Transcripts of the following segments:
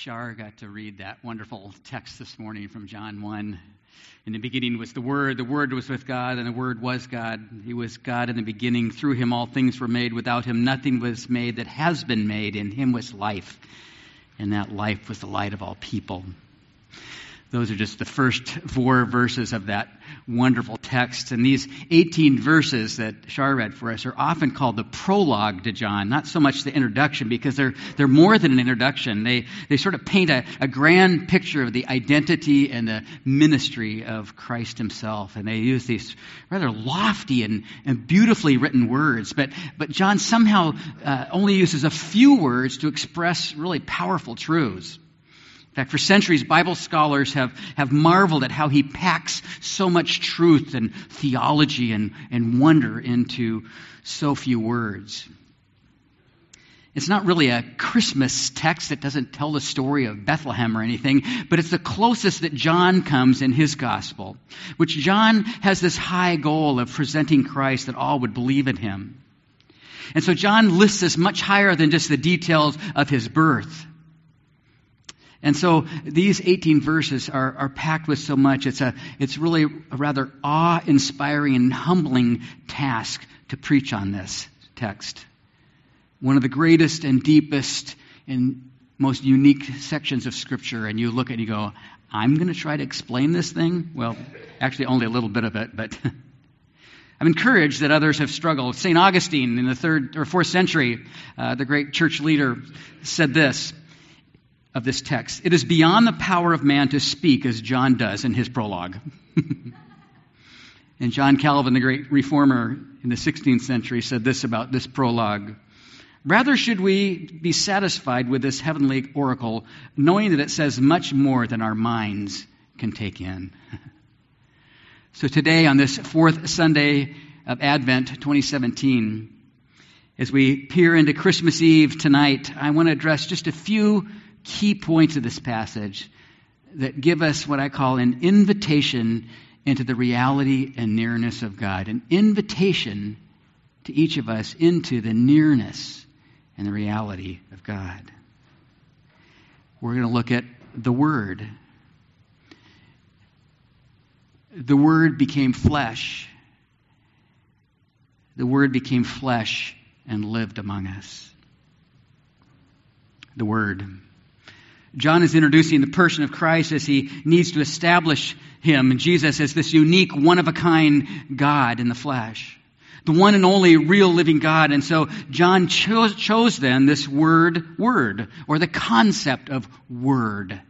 Shar got to read that wonderful text this morning from John 1. In the beginning was the Word was with God, and the Word was God. He was God in the beginning. Through him all things were made. Without him nothing was made that has been made. In him was life, and that life was the light of all people. Those are just the first four verses of that wonderful text. And these 18 verses that Shar read for us are often called the prologue to John, not so much the introduction, because they're more than an introduction. They sort of paint a grand picture of the identity and the ministry of Christ himself. And they use these rather lofty and beautifully written words. But John somehow only uses a few words to express really powerful truths. In fact, for centuries, Bible scholars have marveled at how he packs so much truth and theology and wonder into so few words. It's not really a Christmas text. It doesn't tell the story of Bethlehem or anything, but it's the closest that John comes in his gospel, which John has this high goal of presenting Christ that all would believe in him. And so John lists this much higher than just the details of his birth. And so these 18 verses are packed with so much. It's really a rather awe-inspiring and humbling task to preach on this text. One of the greatest and deepest and most unique sections of Scripture. And you look at it and you go, I'm going to try to explain this thing? Well, actually only a little bit of it, but I'm encouraged that others have struggled. St. Augustine in the 3rd or 4th century, the great church leader, said this of this text: it is beyond the power of man to speak as John does in his prologue. And John Calvin, the great reformer in the 16th century, said this about this prologue: rather should we be satisfied with this heavenly oracle, knowing that it says much more than our minds can take in. So today, on this 4th Sunday of Advent 2017, as we peer into Christmas Eve tonight, I want to address just a few key points of this passage that give us what I call an invitation into the reality and nearness of God. An invitation to each of us into the nearness and the reality of God. We're going to look at the Word. The Word became flesh. The Word became flesh and lived among us. The Word. John is introducing the person of Christ as he needs to establish him, Jesus, as this unique, one-of-a-kind God in the flesh. The one and only real living God. And so John chose then this word, or the concept of word.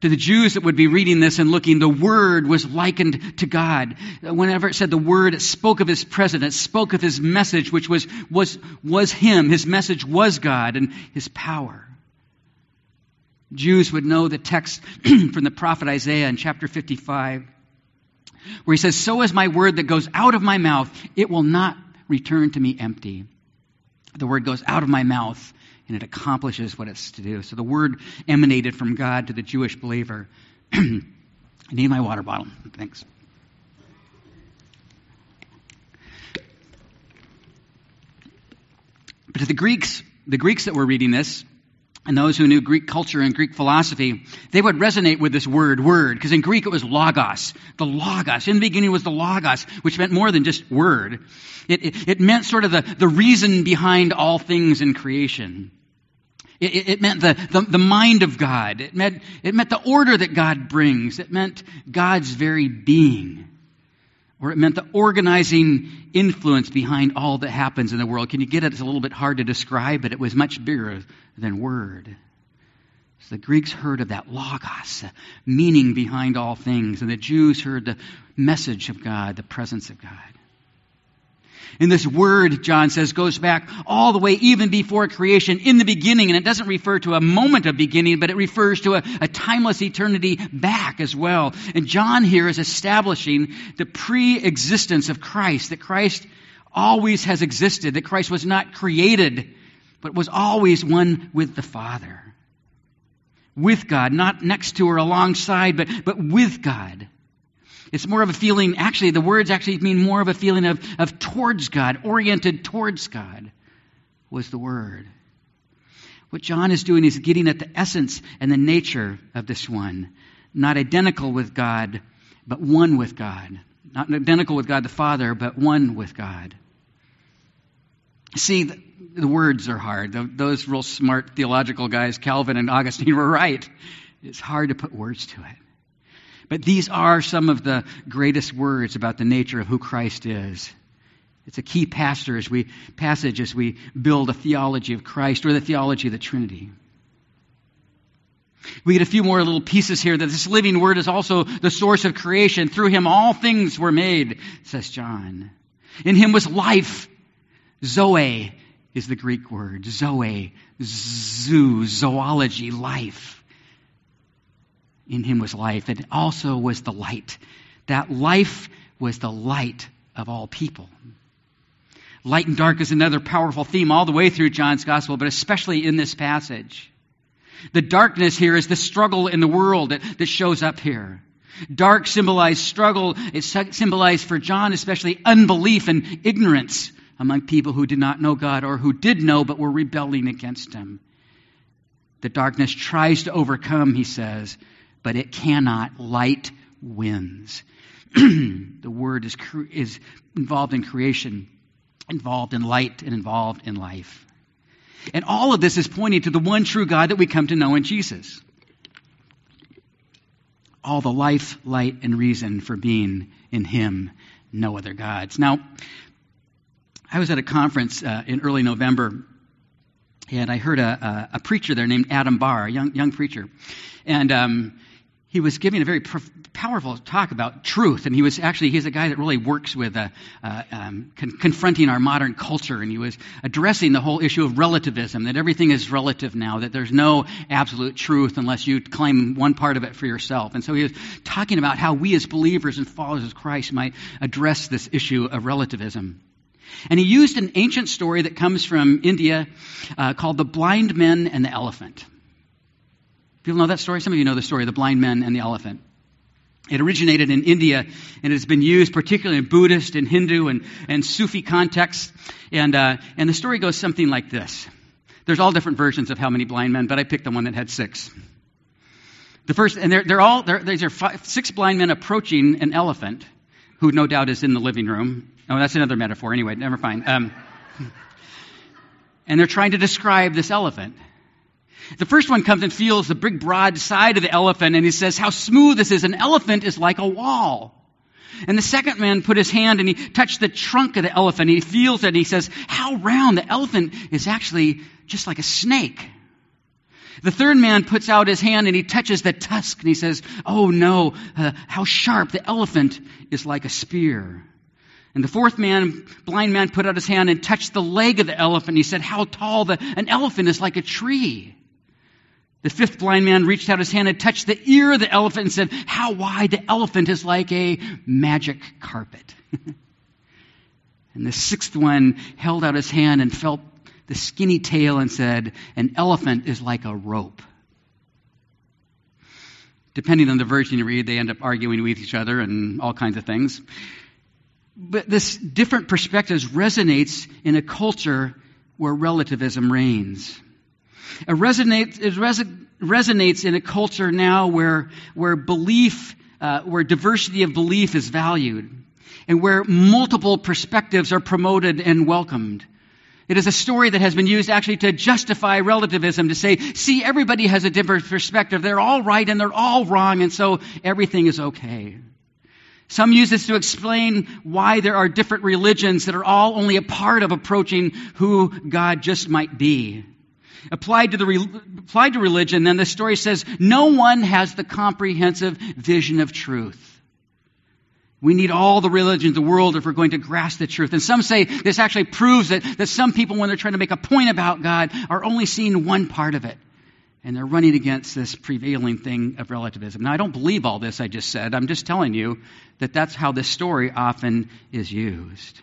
To the Jews that would be reading this and looking, the Word was likened to God. Whenever it said the Word, it spoke of His presence. It spoke of His message, which was Him. His message was God and His power. Jews would know the text from the prophet Isaiah in chapter 55, where he says, so is my word that goes out of my mouth. It will not return to me empty. The word goes out of my mouth, and it accomplishes what it's to do. So the Word emanated from God to the Jewish believer. I need my water bottle. Thanks. But to the Greeks that were reading this, and those who knew Greek culture and Greek philosophy, they would resonate with this word, because in Greek it was logos, the logos. In the beginning was the logos, which meant more than just word. It meant sort of the reason behind all things in creation. It meant the mind of God. It meant the order that God brings. It meant God's very being. Or it meant the organizing influence behind all that happens in the world. Can you get it? It's a little bit hard to describe, but it was much bigger than word. So the Greeks heard of that logos, meaning behind all things. And the Jews heard the message of God, the presence of God. And this word, John says, goes back all the way even before creation, in the beginning. And it doesn't refer to a moment of beginning, but it refers to a timeless eternity back as well. And John here is establishing the pre-existence of Christ, that Christ always has existed, that Christ was not created, but was always one with the Father, with God, not next to or alongside, but with God. It's more of a feeling, actually, the words actually mean more of a feeling of towards God, oriented towards God, was the word. What John is doing is getting at the essence and the nature of this one. Not identical with God, but one with God. Not identical with God the Father, but one with God. See, the words are hard. Those real smart theological guys, Calvin and Augustine, were right. It's hard to put words to it. But these are some of the greatest words about the nature of who Christ is. It's a key passage as we build a theology of Christ or the theology of the Trinity. We get a few more little pieces here that this living word is also the source of creation. Through him all things were made, says John. In him was life. Zoe is the Greek word. Zoe, zoo, zoology, life. In him was life, and also was the light. That life was the light of all people. Light and dark is another powerful theme all the way through John's gospel, but especially in this passage. The darkness here is the struggle in the world that shows up here. Dark symbolized struggle. It symbolized for John especially unbelief and ignorance among people who did not know God or who did know but were rebelling against him. The darkness tries to overcome, he says, but it cannot. Light wins. The word is involved in creation, involved in light, and involved in life. And all of this is pointing to the one true God that we come to know in Jesus. All the life, light, and reason for being in him, no other gods. Now, I was at a conference in early November, and I heard a preacher there named Adam Barr, a young preacher. And he was giving a very powerful talk about truth. And he's a guy that really works with confronting our modern culture. And he was addressing the whole issue of relativism, that everything is relative now, that there's no absolute truth unless you claim one part of it for yourself. And so he was talking about how we as believers and followers of Christ might address this issue of relativism. And he used an ancient story that comes from India called The Blind Men and the Elephant. People know that story? Some of you know the story of The Blind Men and the Elephant. It originated in India, and has been used particularly in Buddhist and Hindu and Sufi contexts. And the story goes something like this. There's all different versions of how many blind men, but I picked the one that had 6. The first, and these are 6 blind men approaching an elephant, who no doubt is in the living room. Oh, that's another metaphor. Anyway, never mind. And they're trying to describe this elephant. The first one comes and feels the big, broad side of the elephant, and he says, "How smooth this is. An elephant is like a wall." And the second man put his hand and he touched the trunk of the elephant. He feels it, and he says, "How round. The elephant is actually just like a snake." The third man puts out his hand and he touches the tusk, and he says, "Oh no, how sharp. The elephant is like a spear." And the fourth man, blind man, put out his hand and touched the leg of the elephant. He said, "How tall. An elephant is like a tree." The fifth blind man reached out his hand and touched the ear of the elephant and said, "How wide. The elephant is like a magic carpet." And the sixth one held out his hand and felt the skinny tail and said, "An elephant is like a rope." Depending on the version you read, they end up arguing with each other and all kinds of things. But this different perspectives resonates in a culture where relativism reigns. It resonates in a culture now where diversity of belief is valued, and where multiple perspectives are promoted and welcomed. It is a story that has been used actually to justify relativism, to say, see, everybody has a different perspective. They're all right and they're all wrong, and so everything is okay. Some use this to explain why there are different religions that are all only a part of approaching who God just might be. Applied to religion, then the story says, no one has the comprehensive vision of truth. We need all the religions in the world if we're going to grasp the truth. And some say this actually proves that some people, when they're trying to make a point about God, are only seeing one part of it. And they're running against this prevailing thing of relativism. Now, I don't believe all this I just said. I'm just telling you that that's how this story often is used.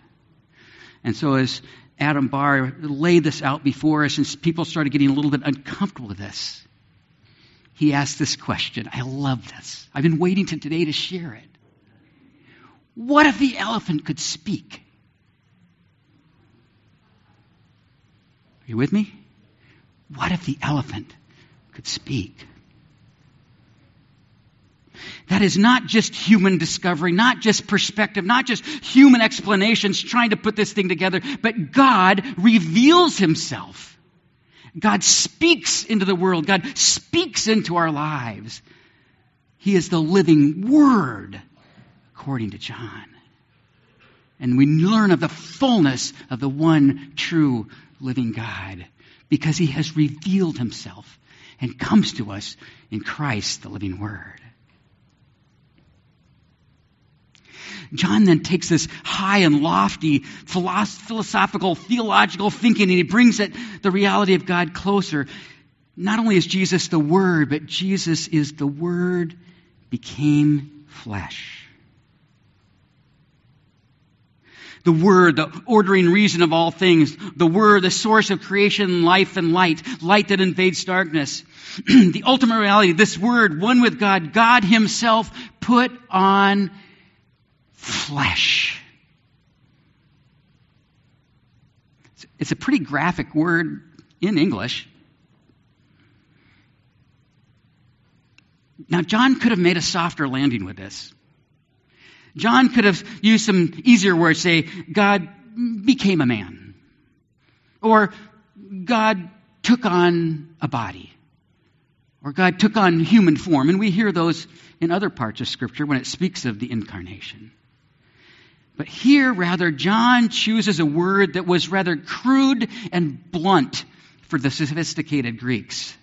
And so as Adam Barr laid this out before us, and people started getting a little bit uncomfortable with this, he asked this question. I love this. I've been waiting till today to share it. What if the elephant could speak? Are you with me? What if the elephant could speak? That is not just human discovery, not just perspective, not just human explanations trying to put this thing together, but God reveals himself. God speaks into the world. God speaks into our lives. He is the living Word, according to John. And we learn of the fullness of the one true living God because he has revealed himself and comes to us in Christ, the living Word. John then takes this high and lofty philosophical, theological thinking, and he brings it, the reality of God, closer. Not only is Jesus the Word, but Jesus is the Word became flesh. The Word, the ordering reason of all things. The Word, the source of creation, life, and light. Light that invades darkness. The ultimate reality, this Word, one with God, God himself put on flesh. It's a pretty graphic word in English. Now, John could have made a softer landing with this. John could have used some easier words, say, God became a man. Or God took on a body. Or God took on human form. And we hear those in other parts of Scripture when it speaks of the incarnation. But here, rather, John chooses a word that was rather crude and blunt for the sophisticated Greeks.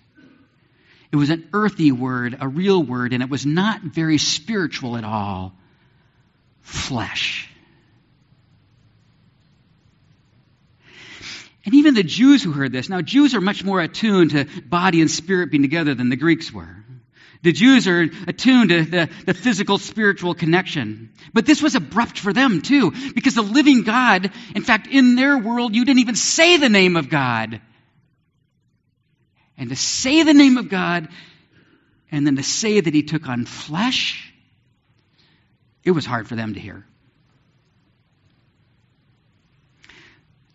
It was an earthy word, a real word, and it was not very spiritual at all. Flesh. And even the Jews who heard this, now Jews are much more attuned to body and spirit being together than the Greeks were. The Jews are attuned to the physical, spiritual connection. But this was abrupt for them, too, because the living God, in fact, in their world, you didn't even say the name of God. And to say the name of God, and then to say that he took on flesh, it was hard for them to hear.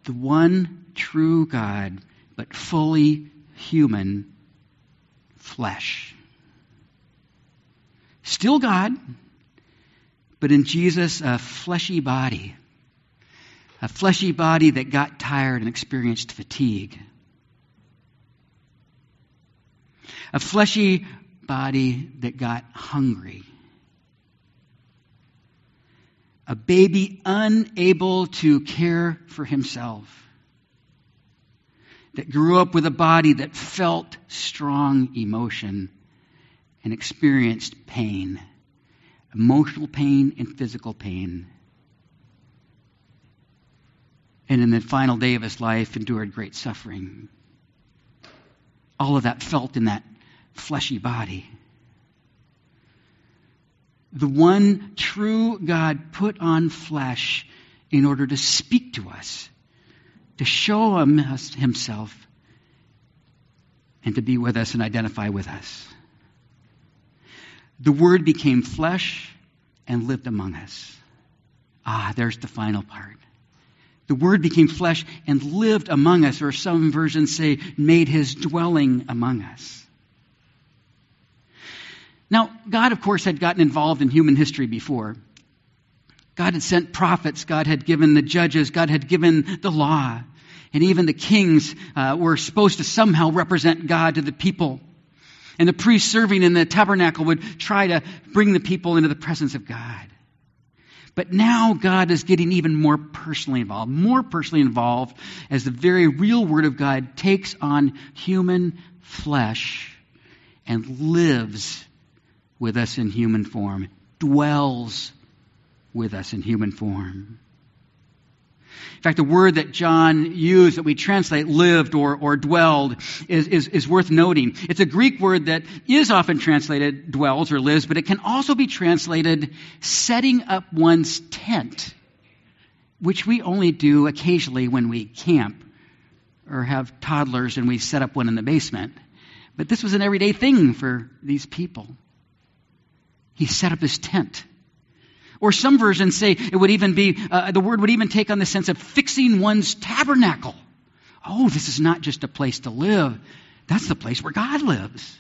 The one true God, but fully human flesh. Still God, but in Jesus, a fleshy body that got tired and experienced fatigue, a fleshy body that got hungry, a baby unable to care for himself, that grew up with a body that felt strong emotion and experienced pain, emotional pain and physical pain. And in the final day of his life, endured great suffering. All of that felt in that fleshy body. The one true God put on flesh in order to speak to us, to show us himself, and to be with us and identify with us. The Word became flesh and lived among us. Ah, there's the final part. The Word became flesh and lived among us, or some versions say, made his dwelling among us. Now, God, of course, had gotten involved in human history before. God had sent prophets. God had given the judges. God had given the law. And even the kings were supposed to somehow represent God to the people. And the priests serving in the tabernacle would try to bring the people into the presence of God. But now God is getting even more personally involved as the very real Word of God takes on human flesh and lives with us in human form, dwells with us in human form. In fact, the word that John used that we translate lived or dwelled is worth noting. It's a Greek word that is often translated dwells or lives, but it can also be translated setting up one's tent, which we only do occasionally when we camp or have toddlers and we set up one in the basement. But this was an everyday thing for these people. He set up his tent. Or some versions say it would even be, the word would even take on the sense of fixing one's tabernacle oh, this is not just a place to live. That's the place where God lives.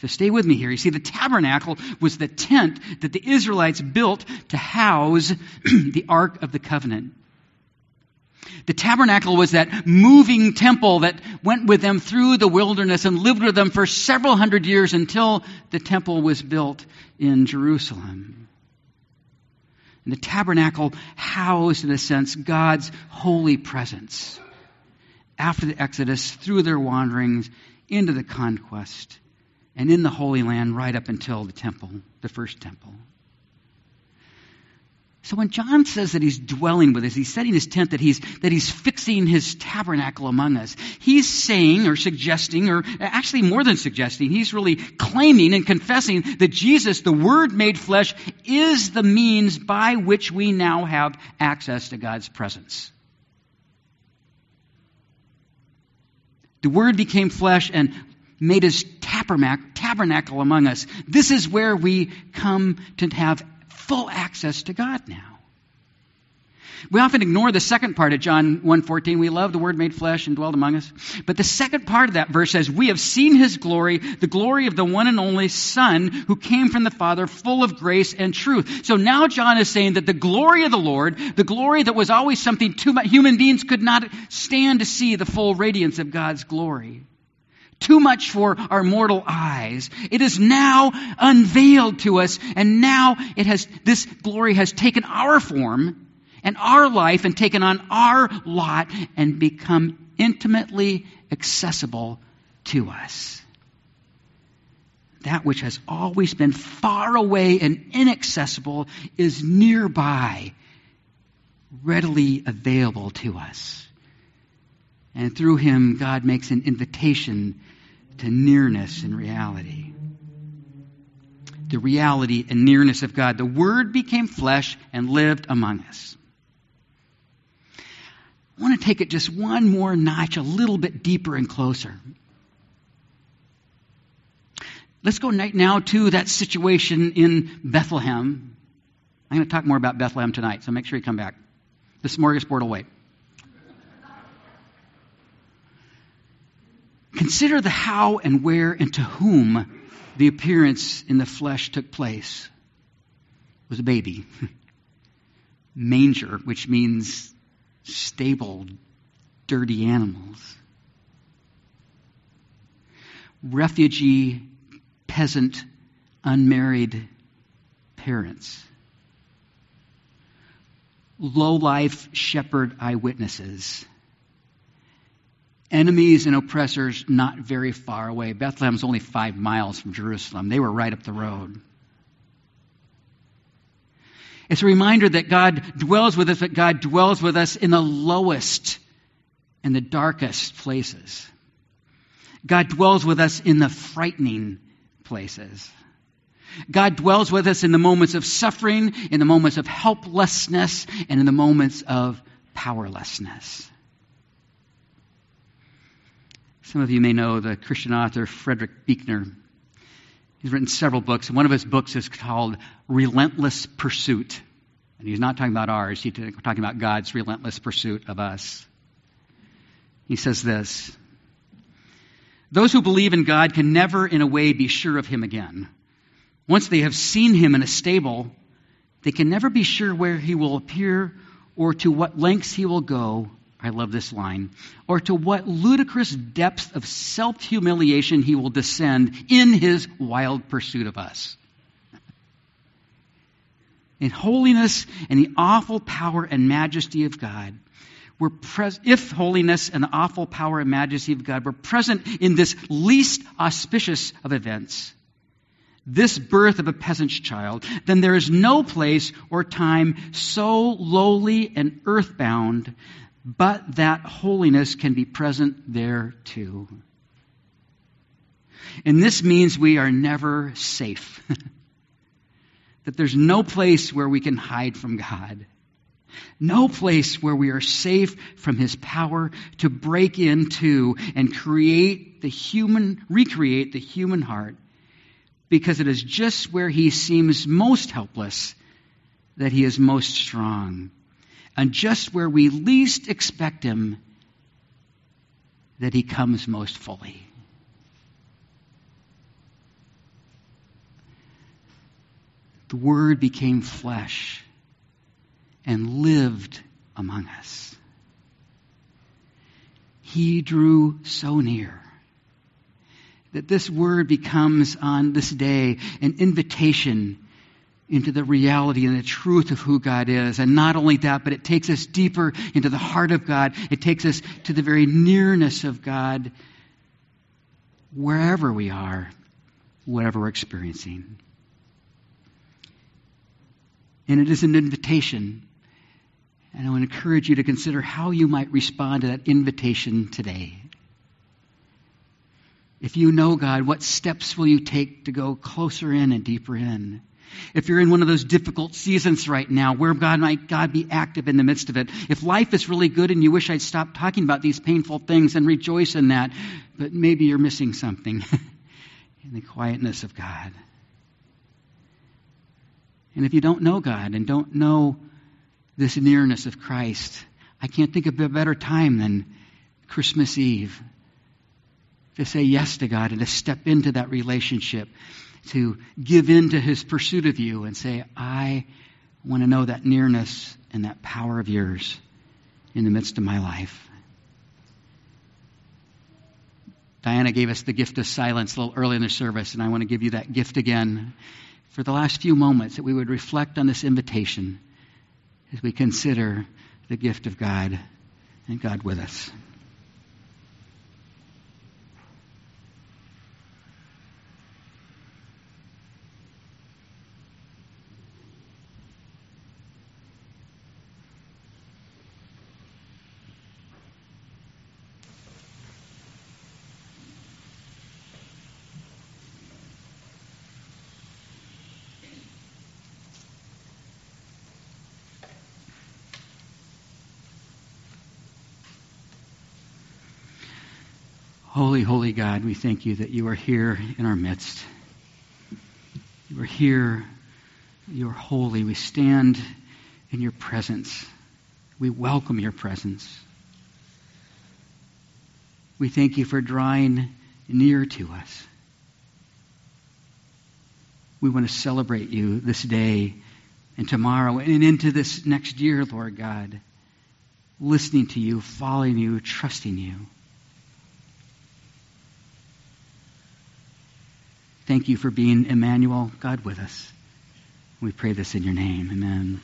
So stay with me here. You see, the tabernacle was the tent that the Israelites built to house the Ark of the Covenant. The tabernacle was that moving temple that went with them through the wilderness and lived with them for several hundred years until the temple was built in Jerusalem. And the tabernacle housed, in a sense, God's holy presence after the Exodus, through their wanderings, into the conquest, and in the Holy Land right up until the temple, the first temple. So when John says that he's dwelling with us, he's setting his tent, that he's fixing his tabernacle among us, he's saying or suggesting, or actually more than suggesting, he's really claiming and confessing that Jesus, the Word made flesh, is the means by which we now have access to God's presence. The Word became flesh and made his tabernacle among us. This is where we come to have full access to God now. We often ignore the second part of John 1:14. We love the Word made flesh and dwelled among us. But the second part of that verse says, we have seen his glory, the glory of the one and only Son who came from the Father, full of grace and truth. So now John is saying that the glory of the Lord, the glory that was always something too much, human beings could not stand to see the full radiance of God's glory. Too much for our mortal eyes. It is now unveiled to us, and now it has, this glory has taken our form and our life and taken on our lot and become intimately accessible to us. That which has always been far away and inaccessible is nearby, readily available to us. And through him, God makes an invitation to nearness and reality. The reality and nearness of God. The Word became flesh and lived among us. I want to take it just one more notch, a little bit deeper and closer. Let's go right now to that situation in Bethlehem. I'm going to talk more about Bethlehem tonight, so make sure you come back. The smorgasbord will wait. Consider the how and where and to whom the appearance in the flesh took place. It was a baby. Manger, which means stable, dirty animals. Refugee, peasant, unmarried parents. Low-life shepherd eyewitnesses. Enemies and oppressors not very far away. Bethlehem's only 5 miles from Jerusalem. They were right up the road. It's a reminder that God dwells with us, but God dwells with us in the lowest and the darkest places. God dwells with us in the frightening places. God dwells with us in the moments of suffering, in the moments of helplessness, and in the moments of powerlessness. Some of you may know the Christian author Frederick Buechner. He's written several books, and one of his books is called Relentless Pursuit. And he's not talking about ours. He's talking about God's relentless pursuit of us. He says this: those who believe in God can never in a way be sure of him again. Once they have seen him in a stable, they can never be sure where he will appear or to what lengths he will go. I love this line. Or to what ludicrous depths of self-humiliation he will descend in his wild pursuit of us. In holiness and the awful power and majesty of God, if holiness and the awful power and majesty of God were present in this least auspicious of events, this birth of a peasant's child, then there is no place or time so lowly and earthbound but that holiness can be present there too. And this means we are never safe. That there's no place where we can hide from God. No place where we are safe from his power to break into and recreate the human heart, because it is just where he seems most helpless that he is most strong. And just where we least expect him that he comes most fully. The Word became flesh and lived among us. He drew so near that this Word becomes on this day an invitation into the reality and the truth of who God is. And not only that, but it takes us deeper into the heart of God. It takes us to the very nearness of God wherever we are, whatever we're experiencing. And it is an invitation. And I want to encourage you to consider how you might respond to that invitation today. If you know God, what steps will you take to go closer in and deeper in? If you're in one of those difficult seasons right now, where might God be active in the midst of it? If life is really good and you wish I'd stop talking about these painful things, and rejoice in that, but maybe you're missing something in the quietness of God. And if you don't know God and don't know this nearness of Christ, I can't think of a better time than Christmas Eve to say yes to God and to step into that relationship, to give in to his pursuit of you and say, I want to know that nearness and that power of yours in the midst of my life. Diana gave us the gift of silence a little early in the service, and I want to give you that gift again for the last few moments, that we would reflect on this invitation as we consider the gift of God and God with us. Holy, holy God, we thank you that you are here in our midst. You are here. You are holy. We stand in your presence. We welcome your presence. We thank you for drawing near to us. We want to celebrate you this day and tomorrow and into this next year, Lord God, listening to you, following you, trusting you. Thank you for being Emmanuel, God with us. We pray this in your name. Amen.